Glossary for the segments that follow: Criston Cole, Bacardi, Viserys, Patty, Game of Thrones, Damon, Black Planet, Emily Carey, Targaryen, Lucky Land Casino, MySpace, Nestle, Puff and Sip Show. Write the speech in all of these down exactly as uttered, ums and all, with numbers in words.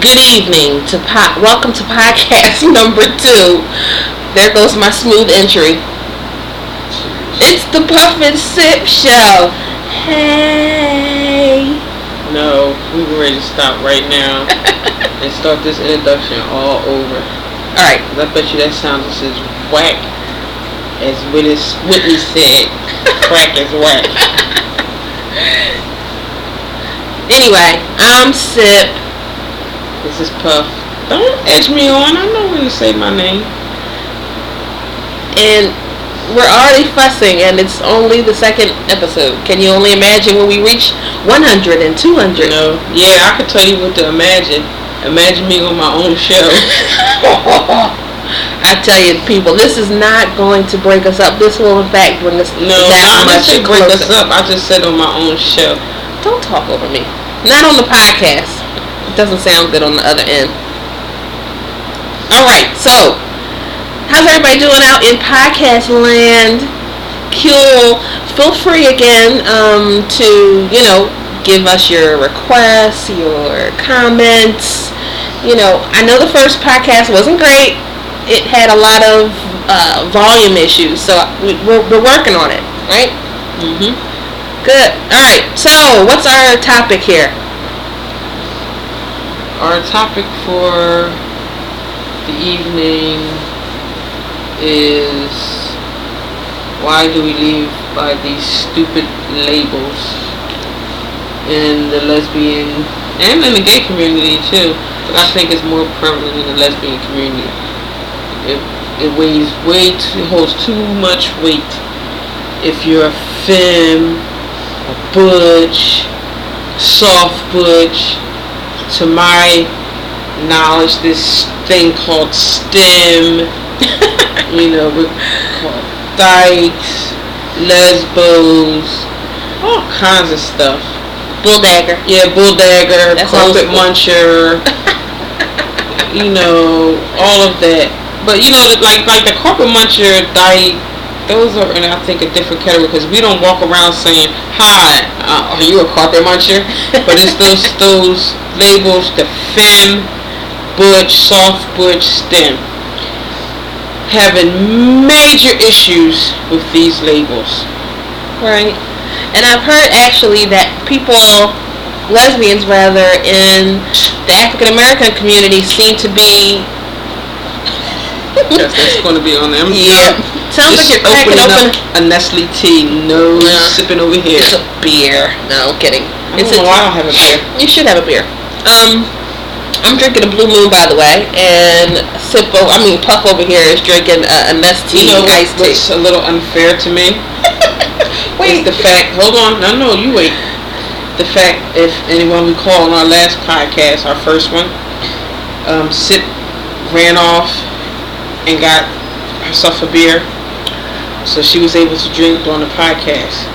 Good evening. To po- Welcome to podcast number two. There goes my smooth entry. It's the Puff and Sip Show. Hey. No, we were ready to stop right now and start this introduction all over. All right. I bet you that sounds just as whack as Whitney said. Crack is whack. Anyway, I'm Sip. This is Puff. Don't edge me on. I know when you say my name. And we're already fussing, and it's only the second episode. Can you only imagine when we reach one hundred and two hundred? No. Yeah, I could tell you what to imagine. Imagine me on my own show. I tell you, people, this is not going to break us up. This will, in fact, bring us no, that much closer. No, not break us up. I just said on my own show. Don't talk over me. Not on the podcast. It doesn't sound good on the other end. All right, so... how's everybody doing out in podcast land? Cool. Feel free again um, to, you know, give us your requests, your comments. You know, I know the first podcast wasn't great. It had a lot of uh, volume issues, so we're, we're working on it, right? Mm-hmm. Good. All right. So, what's our topic here? Our topic for the evening is why do we live by these stupid labels in the lesbian and in the gay community too, but I think it's more prevalent in the lesbian community. It, it weighs weight, it holds too much weight. If you're a femme, a butch, soft butch, to my knowledge, this thing called STEM, you know, we're called dykes, lesbos, all kinds of stuff. Bulldagger. Yeah, bulldagger, carpet muncher, you know, all of that. But, you know, like like the carpet muncher, dyke, those are, and I think, a different category, because we don't walk around saying, hi, uh, are you a carpet muncher? But it's those, those labels, the femme, butch, soft butch, STEM. Having major issues with these labels. Right. And I've heard actually that people, lesbians rather, in the African American community seem to be... yes, that's going to be on them. Yeah. Sounds like you're cracking open a Nestle tea. No, no. Sipping over here. It's a beer. No, kidding. I don't know why I don't have a beer. You should have a beer. Um... I'm drinking a Blue Moon, by the way, and Sippo, I mean Puck over here is drinking a, a Nest tea, you know, iced tea. What's a little unfair to me wait. is the fact, hold on, no, no, you wait. The fact, if anyone recall on our last podcast, our first one, um, Sip ran off and got herself a beer, so she was able to drink on the podcast,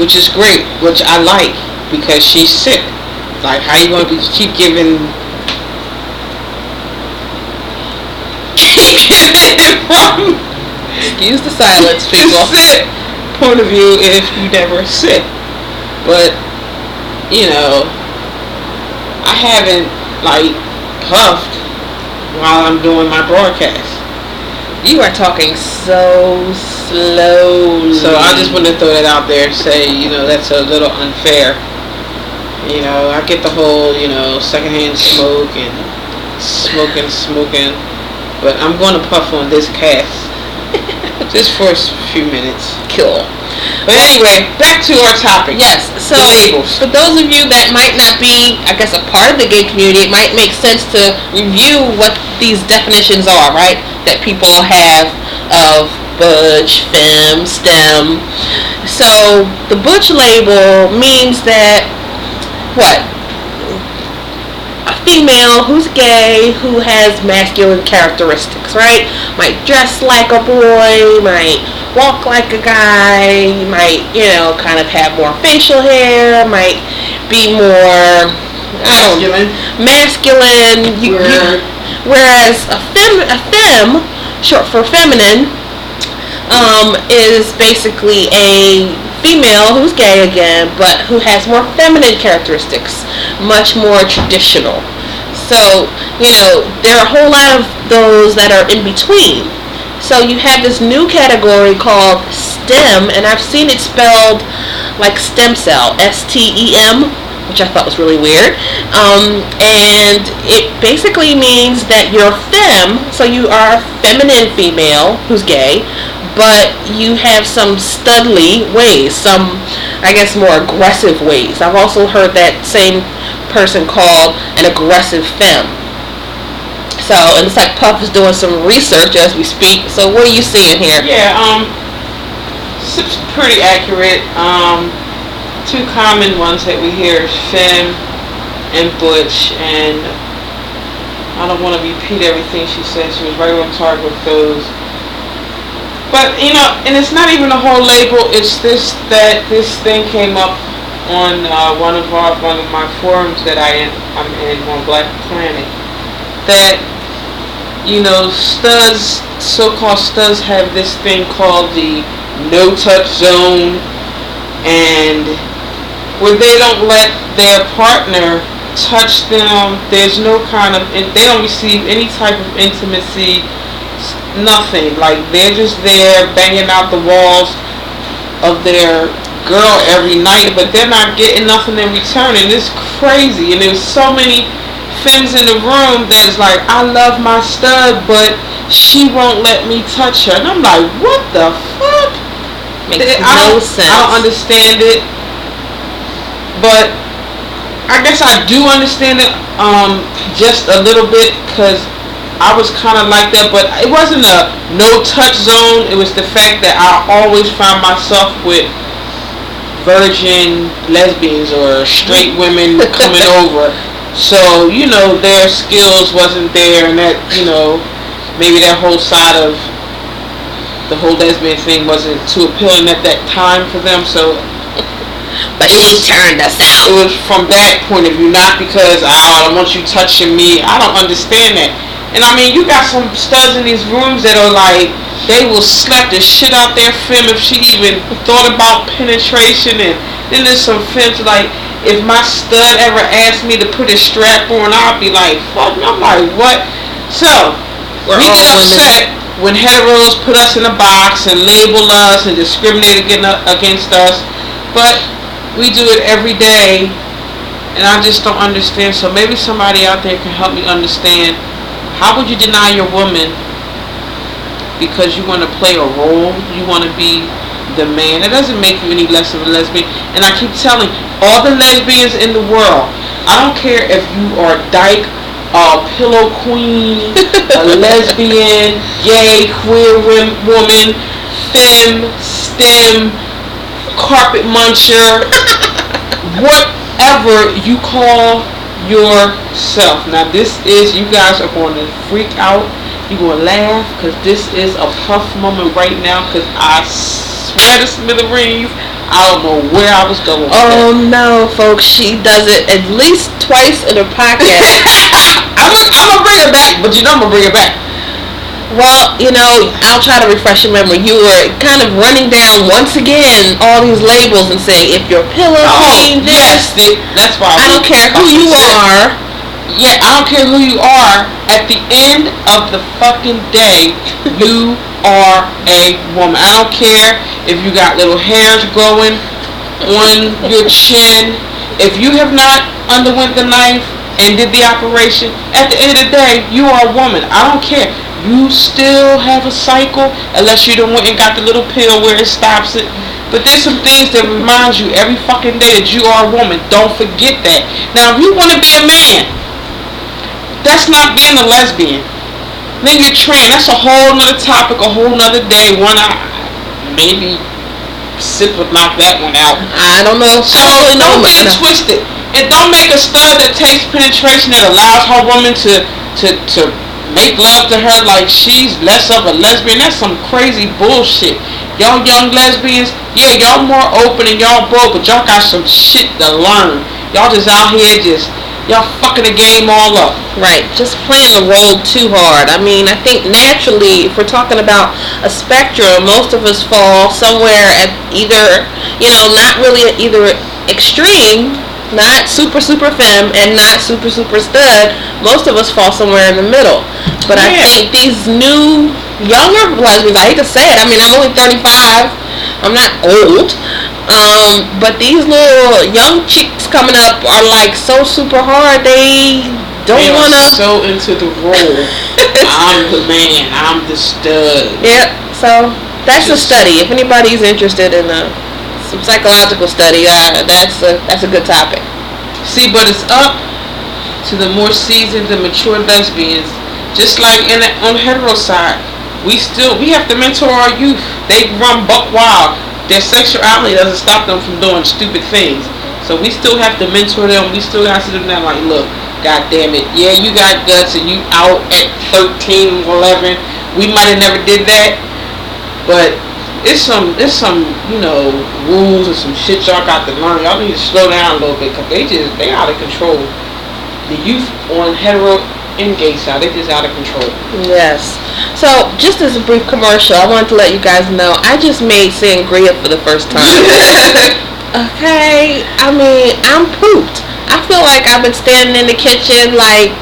which is great, which I like, because she's sick. Like, how you going to keep giving... excuse the silence, people. Sit point of view if you never sit. But you know, I haven't like puffed while I'm doing my broadcast. You are talking so slowly. So I just want to throw that out there and say, you know, that's a little unfair. You know, I get the whole, you know, secondhand smoke and smoking, smoking. But I'm going to puff on this cast just for a few minutes. Cool. But anyway, back to our topic. Yes. So for those of you that might not be, I guess, a part of the gay community, it might make sense to review what these definitions are, right? That people have of butch, femme, STEM. So the butch label means that what? female who's gay, who has masculine characteristics, right? Might dress like a boy, might walk like a guy, might, you know, kind of have more facial hair, might be more, I don't know, masculine. You, you, whereas a fem, a fem, short for feminine, um, is basically a female who's gay again, but who has more feminine characteristics, much more traditional. So, you know, there are a whole lot of those that are in between. So you have this new category called STEM, and I've seen it spelled like stem cell, S T E M, which I thought was really weird. Um, and it basically means that you're femme, so you are a feminine female who's gay, but you have some studly ways, some, I guess, more aggressive ways. I've also heard that same person called an aggressive femme. So, and it's like Puff is doing some research as we speak. So, what are you seeing here? Yeah, um, it's pretty accurate. Um, two common ones that we hear is femme and butch, and I don't want to repeat everything she said. She was right on target with those. But, you know, and it's not even a whole label, it's this, that this thing came up on uh, one of our, one of my forums that I am, I'm in on Black Planet, that, you know, studs, so-called studs have this thing called the no-touch zone, and where they don't let their partner touch them, there's no kind of, and they don't receive any type of intimacy, nothing. Like, they're just there banging out the walls of their girl every night, but they're not getting nothing in return, and it's crazy. And there's so many femmes in the room that's like, I love my stud, but she won't let me touch her. And I'm like, what the fuck? Makes no sense. I don't understand it, but I guess I do understand it um, just a little bit, because I was kind of like that, but it wasn't a no-touch zone. It was the fact that I always find myself with virgin lesbians or straight women coming over. So, you know, their skills wasn't there, and that, you know, maybe that whole side of the whole lesbian thing wasn't too appealing at that time for them, so... But it was, he turned us out. It was from that point of view, not because, oh, I don't want you touching me. I don't understand that. And I mean, you got some studs in these rooms that are like, they will slap the shit out their femme if she even thought about penetration. And then there's some femmes like, if my stud ever asked me to put a strap on, I'll be like, fuck me. I'm like, what? So, we get upset when heteros put us in a box and label us and discriminate against us. But we do it every day, and I just don't understand. So maybe somebody out there can help me understand. How would you deny your woman because you want to play a role? You want to be the man. It doesn't make you any less of a lesbian. And I keep telling all the lesbians in the world, I don't care if you are a dyke, a pillow queen, a lesbian, gay, queer woman, femme, stem, carpet muncher, whatever you call yourself. Now this is, you guys are going to freak out, you're going to laugh, because this is a Puff moment right now, because I swear to smithereens, I don't know where I was going. Oh no, folks, she does it at least twice in her podcast. I'm going to bring her back, but you know I'm going to bring her back. Well, you know, I'll try to refresh your memory. You were kind of running down once again all these labels and saying, if you're pillow queen, oh, yes, this, that's why I, I don't care who you are. Yeah, I don't care who you are. At the end of the fucking day, you are a woman. I don't care if you got little hairs growing on your chin. If you have not underwent the knife and did the operation, at the end of the day, you are a woman. I don't care. You still have a cycle, unless you done went and got the little pill where it stops it. But there's some things that remind you every fucking day that you are a woman. Don't forget that. Now, if you want to be a man, that's not being a lesbian. Then you're trans. That's a whole nother topic, a whole nother day. One, I maybe Sip would knock that one out. I don't know. So, don't get it twisted. And don't make a stud that takes penetration that allows her woman to to to make love to her like she's less of a lesbian. That's some crazy bullshit. Y'all young lesbians, yeah, y'all more open and y'all broke, but y'all got some shit to learn. Y'all just out here just, y'all fucking the game all up. Right, just playing the role too hard. I mean, I think naturally, if we're talking about a spectrum, most of us fall somewhere at either, you know, not really at either extreme, not super, super femme, and not super, super stud. Most of us fall somewhere in the middle. But yeah. I think these new... younger lesbians, I hate to say it, I mean, I'm only thirty-five, I'm not old, um, but these little young chicks coming up are like so super hard, they don't they wanna... They are so into the role. I'm the man, I'm the stud. Yep, so that's Just... a study. If anybody's interested in a, some psychological study, uh, that's a, that's a good topic. See, but it's up to the more seasoned and mature lesbians, just like in the, on the hetero side. We still, we have to mentor our youth. They run buck wild. Their sexuality doesn't stop them from doing stupid things. So we still have to mentor them. We still got to do that. Like, look, God damn it. Yeah, you got guts and you out at thirteen, eleven. We might have never did that. But it's some, it's some, you know, rules and some shit y'all got to learn. Y'all need to slow down a little bit because they just, they out of control. The youth on hetero and gay side, it is out of control. Yes. So, just as a brief commercial, I wanted to let you guys know, I just made sangria for the first time. Okay, I mean, I'm pooped. I feel like I've been standing in the kitchen, like,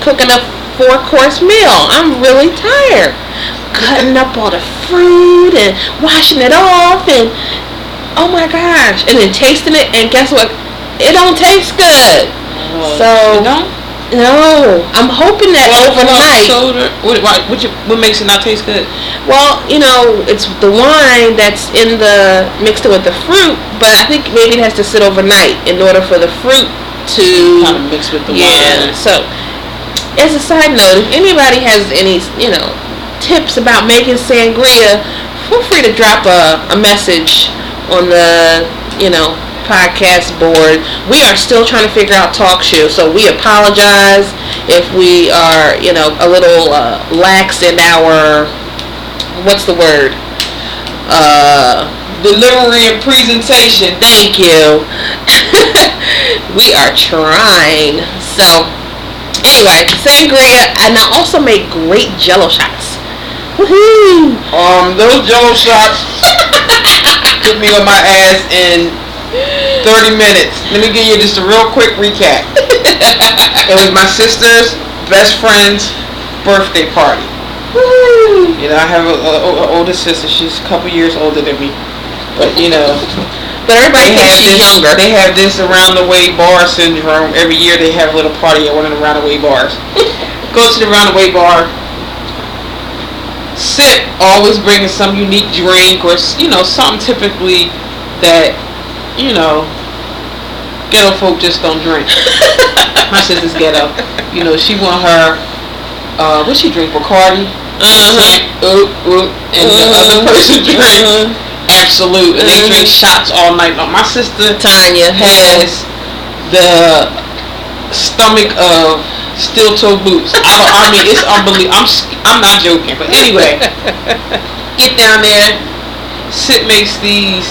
cooking a four-course meal. I'm really tired. Cutting up all the fruit and washing it off and, oh my gosh, and then tasting it, and guess what? It don't taste good. Uh, so, it don't? No, I'm hoping that well, overnight. Soda, what, what, what, you, what makes it not taste good? Well, you know, it's the wine that's in the mixed in with the fruit, but I think maybe it has to sit overnight in order for the fruit to kind of mix with the yeah, wine. Yeah. So, as a side note, if anybody has any, you know, tips about making sangria, feel free to drop a, a message on the, you know, podcast board. We are still trying to figure out talk show, so we apologize if we are, you know, a little uh, lax in our what's the word uh delivery and presentation. Thank you. We are trying. So anyway, sangria, and I also make great jello shots. Woohoo! Um those jello shots put me on my ass in thirty minutes. Let me give you just a real quick recap. It was my sister's best friend's birthday party. Woo! You know, I have an older sister. She's a couple years older than me. But, you know. But everybody thinks she's younger. They have this around-the-way bar syndrome. Every year they have a little party at one of the round-the-way bars. Go to the round-the-way bar. Sip always bringing some unique drink or, you know, something typically that... you know, ghetto folk just don't drink. My sister's ghetto. You know, she want her, uh, what she drink, Bacardi? Uh-huh. Oop, oop. And uh-huh. The other person drink uh-huh. Absolute. And uh-huh. They drink shots all night long. My sister, Tanya, has the stomach of steel-toe boots. I, don't, I mean, it's unbelievable. I'm, I'm not joking. But anyway, get down there. Sit makes these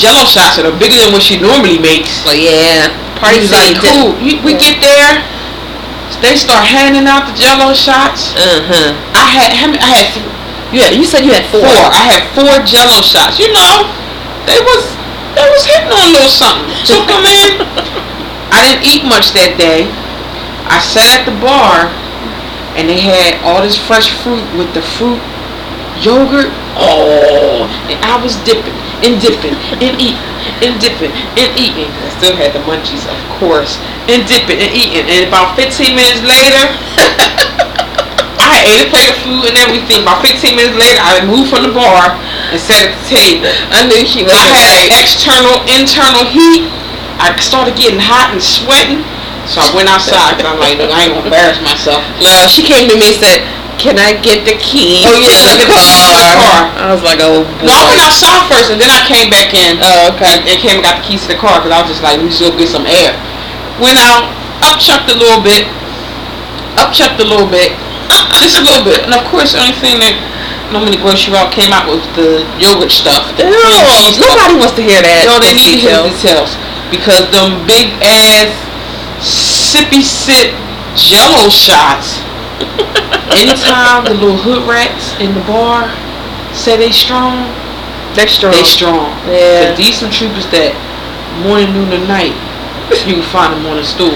jello shots that are bigger than what she normally makes. Well, yeah. Party's like, cool. You, we get there. They start handing out the jello shots. Uh-huh. I had, how many, I had, th- yeah, you said you had four. four. I had four jello shots. You know, they was, they was hitting on a little something. So come in. I didn't eat much that day. I sat at the bar, and they had all this fresh fruit with the fruit yogurt. Oh, and I was dipping and dipping and eating and dipping and eating. I still had the munchies, of course, and dipping and eating. And about fifteen minutes later, I ate a plate of food and everything. About fifteen minutes later, I moved from the bar and sat at the table. I knew she was. I had right. An external, internal heat. I started getting hot and sweating, so I went outside. Cause I'm like, look, I ain't gonna embarrass myself. No, she came to me and said, can I get the key? Oh, yeah, to the, car. the car. I was like, oh, boy. No, I went outside first, and then I came back in. Oh, okay. And, and came and got the keys to the car, because I was just like, we should get some air. Went out, upchucked a little bit, upchucked a little bit, just a little bit. And, of course, the only thing that normally grocery route came out with the yogurt stuff. The Ew, nobody stuff. wants to hear that. No, they need to hear the details. Because them big-ass sippy-sip jello shots... Anytime the little hood rats in the bar say they strong, they strong. They strong. Yeah. These some troopers that morning, noon, and night, you can find them on the stool.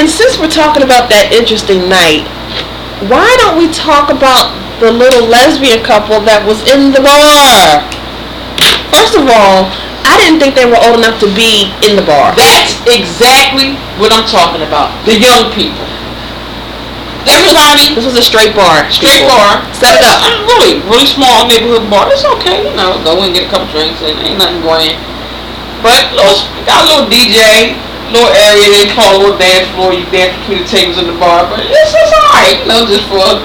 And since we're talking about that interesting night, why don't we talk about the little lesbian couple that was in the bar? First of all, I didn't think they were old enough to be in the bar. That's exactly what I'm talking about. The young people. Everybody, this was a straight bar. Straight people. bar. Set it up. I'm really, really small neighborhood bar. It's okay, you know. Go and get a couple drinks, and ain't nothing going. But little, got a little D J, little area they call a little dance floor. You dance between the tables in the bar, but it's just alright, you know, just for a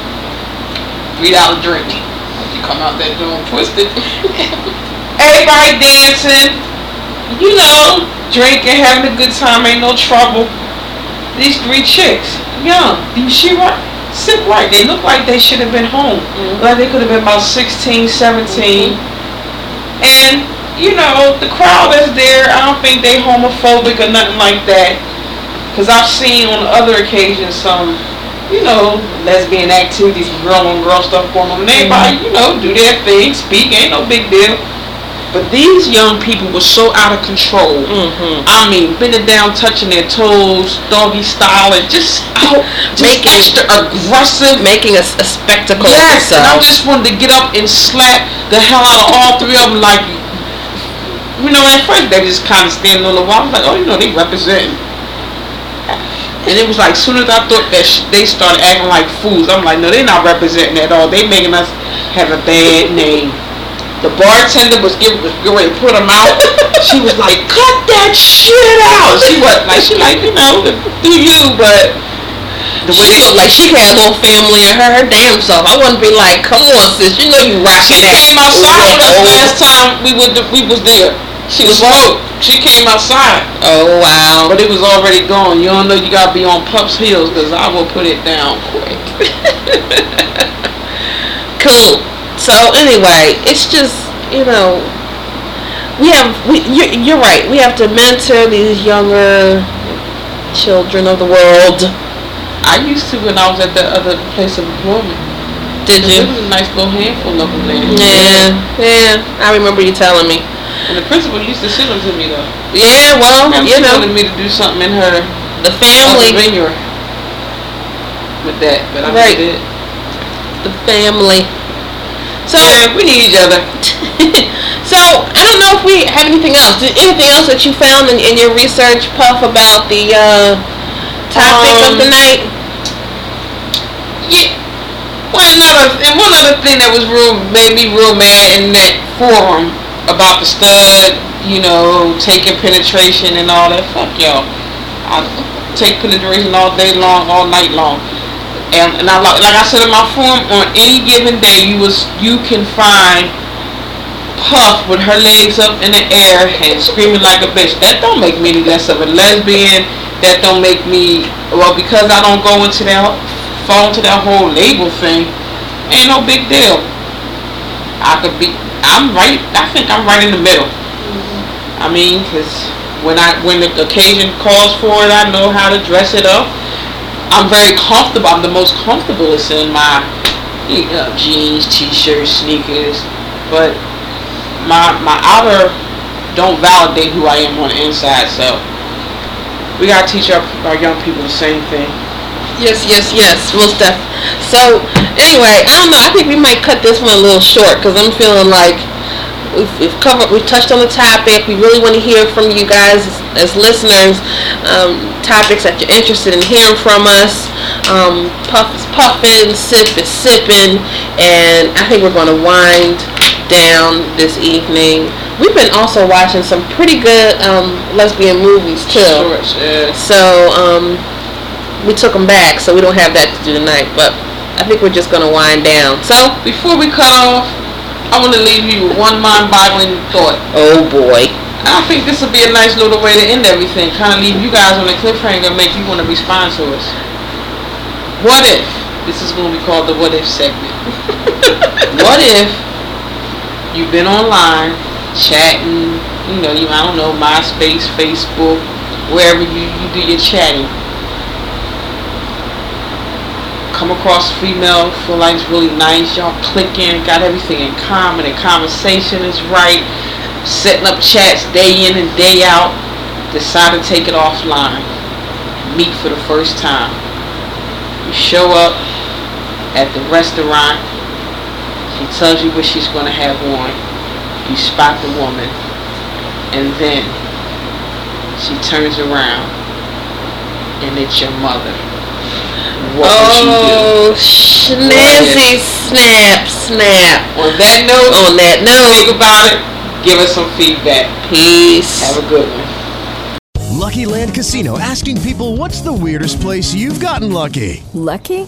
three dollar drink. You come out that door twisted. Everybody dancing, you know, drinking, having a good time, ain't no trouble. These three chicks. Young, she right, sip right. They look like they should have been home. Mm-hmm. Like they could have been about sixteen, seventeen. Mm-hmm. And, you know, the crowd that's there, I don't think they homophobic or nothing like that. Because I've seen on other occasions some, you know, lesbian activities, girl on girl stuff going on. And everybody, mm-hmm. you know, do their thing, speak, ain't no big deal. But these young people were so out of control. Mm-hmm. I mean, bending down, touching their toes, doggy style, and just, out, just making, extra aggressive. Making a, a spectacle of yes, themselves. And I just wanted to get up and slap the hell out of all three of them. Like, you know, at first they just kind of standing on the wall. I was like, oh, you know, they represent. And it was like, as soon as I thought that sh- they started acting like fools, I'm like, no, they're not representing at all. They making us have a bad name. The bartender was getting was ready to put them out. She was like, "Cut that shit out." She was like, she like, you know, do you? But the way she looked like she had a little family in her, her damn self. I wouldn't be like, "Come on, sis, you know you rocking that." She came outside with us last time we were we was there. She was broke. She came outside. Oh wow! But it was already gone. You don't know you gotta be on Pup's heels because I will put it down quick. Cool. So anyway, it's just, you know, we have, we, you're, you're right, we have to mentor these younger children of the world. I used to when I was at the other place of employment. Did you? It was a nice little handful of them ladies. Yeah, yeah, I remember you telling me. And the principal used to send them to me though. Yeah, well, and you she know. She wanted me to do something in her, the family. Vineyard with that, but I right. did it. The family. So yeah, we need each other. So I don't know if we have anything else. Anything else that you found in, in your research, Puff, about the uh, topic um, of the night? Yeah. One another and one other thing that was real made me real mad in that forum about the stud, you know, taking penetration and all that. Fuck y'all. I take penetration all day long, all night long. And, and I, like, like I said in my forum, on any given day, you was you can find Puff with her legs up in the air and screaming like a bitch. That don't make me any less of a lesbian. That don't make me, well, because I don't go into that, fall into that whole label thing, ain't no big deal. I could be, I'm right, I think I'm right in the middle. Mm-hmm. I mean, because when, when the occasion calls for it, I know how to dress it up. I'm very comfortable. I'm the most comfortable in my, you know, jeans, t-shirts, sneakers. But my my outer don't validate who I am on the inside. So we gotta teach our our young people the same thing. Yes, yes, yes. Most definitely. So anyway, I don't know. I think we might cut this one a little short because I'm feeling like we've, we've covered. We've touched on the topic. We really want to hear from you guys as listeners, um, topics that you're interested in hearing from us. Um, Puff is puffing, Sip is sipping, and I think we're going to wind down this evening. We've been also watching some pretty good um, lesbian movies too. Sure, sure. So um, we took them back, so we don't have that to do tonight. But I think we're just going to wind down. So, before we cut off, I want to leave you with one mind-boggling thought. Oh, boy. I think this would be a nice little way to end everything. Kind of leave you guys on a cliffhanger and make you want to respond to us. What if? This is going to be called the What If segment. What if you've been online, chatting, you know, you I don't know, MySpace, Facebook, wherever you, you do your chatting. Come across a female, feel like it's really nice, y'all clicking, got everything in common, the conversation is right, setting up chats day in and day out, decide to take it offline, meet for the first time. You show up at the restaurant, she tells you what she's going to have on, you spot the woman, and then she turns around and it's your mother. What oh, would you do? Snazzy snap, snap. On that note, on that note, think about it. Give us some feedback. Peace. Have a good one. Lucky Land Casino, asking people, what's the weirdest place you've gotten lucky? Lucky?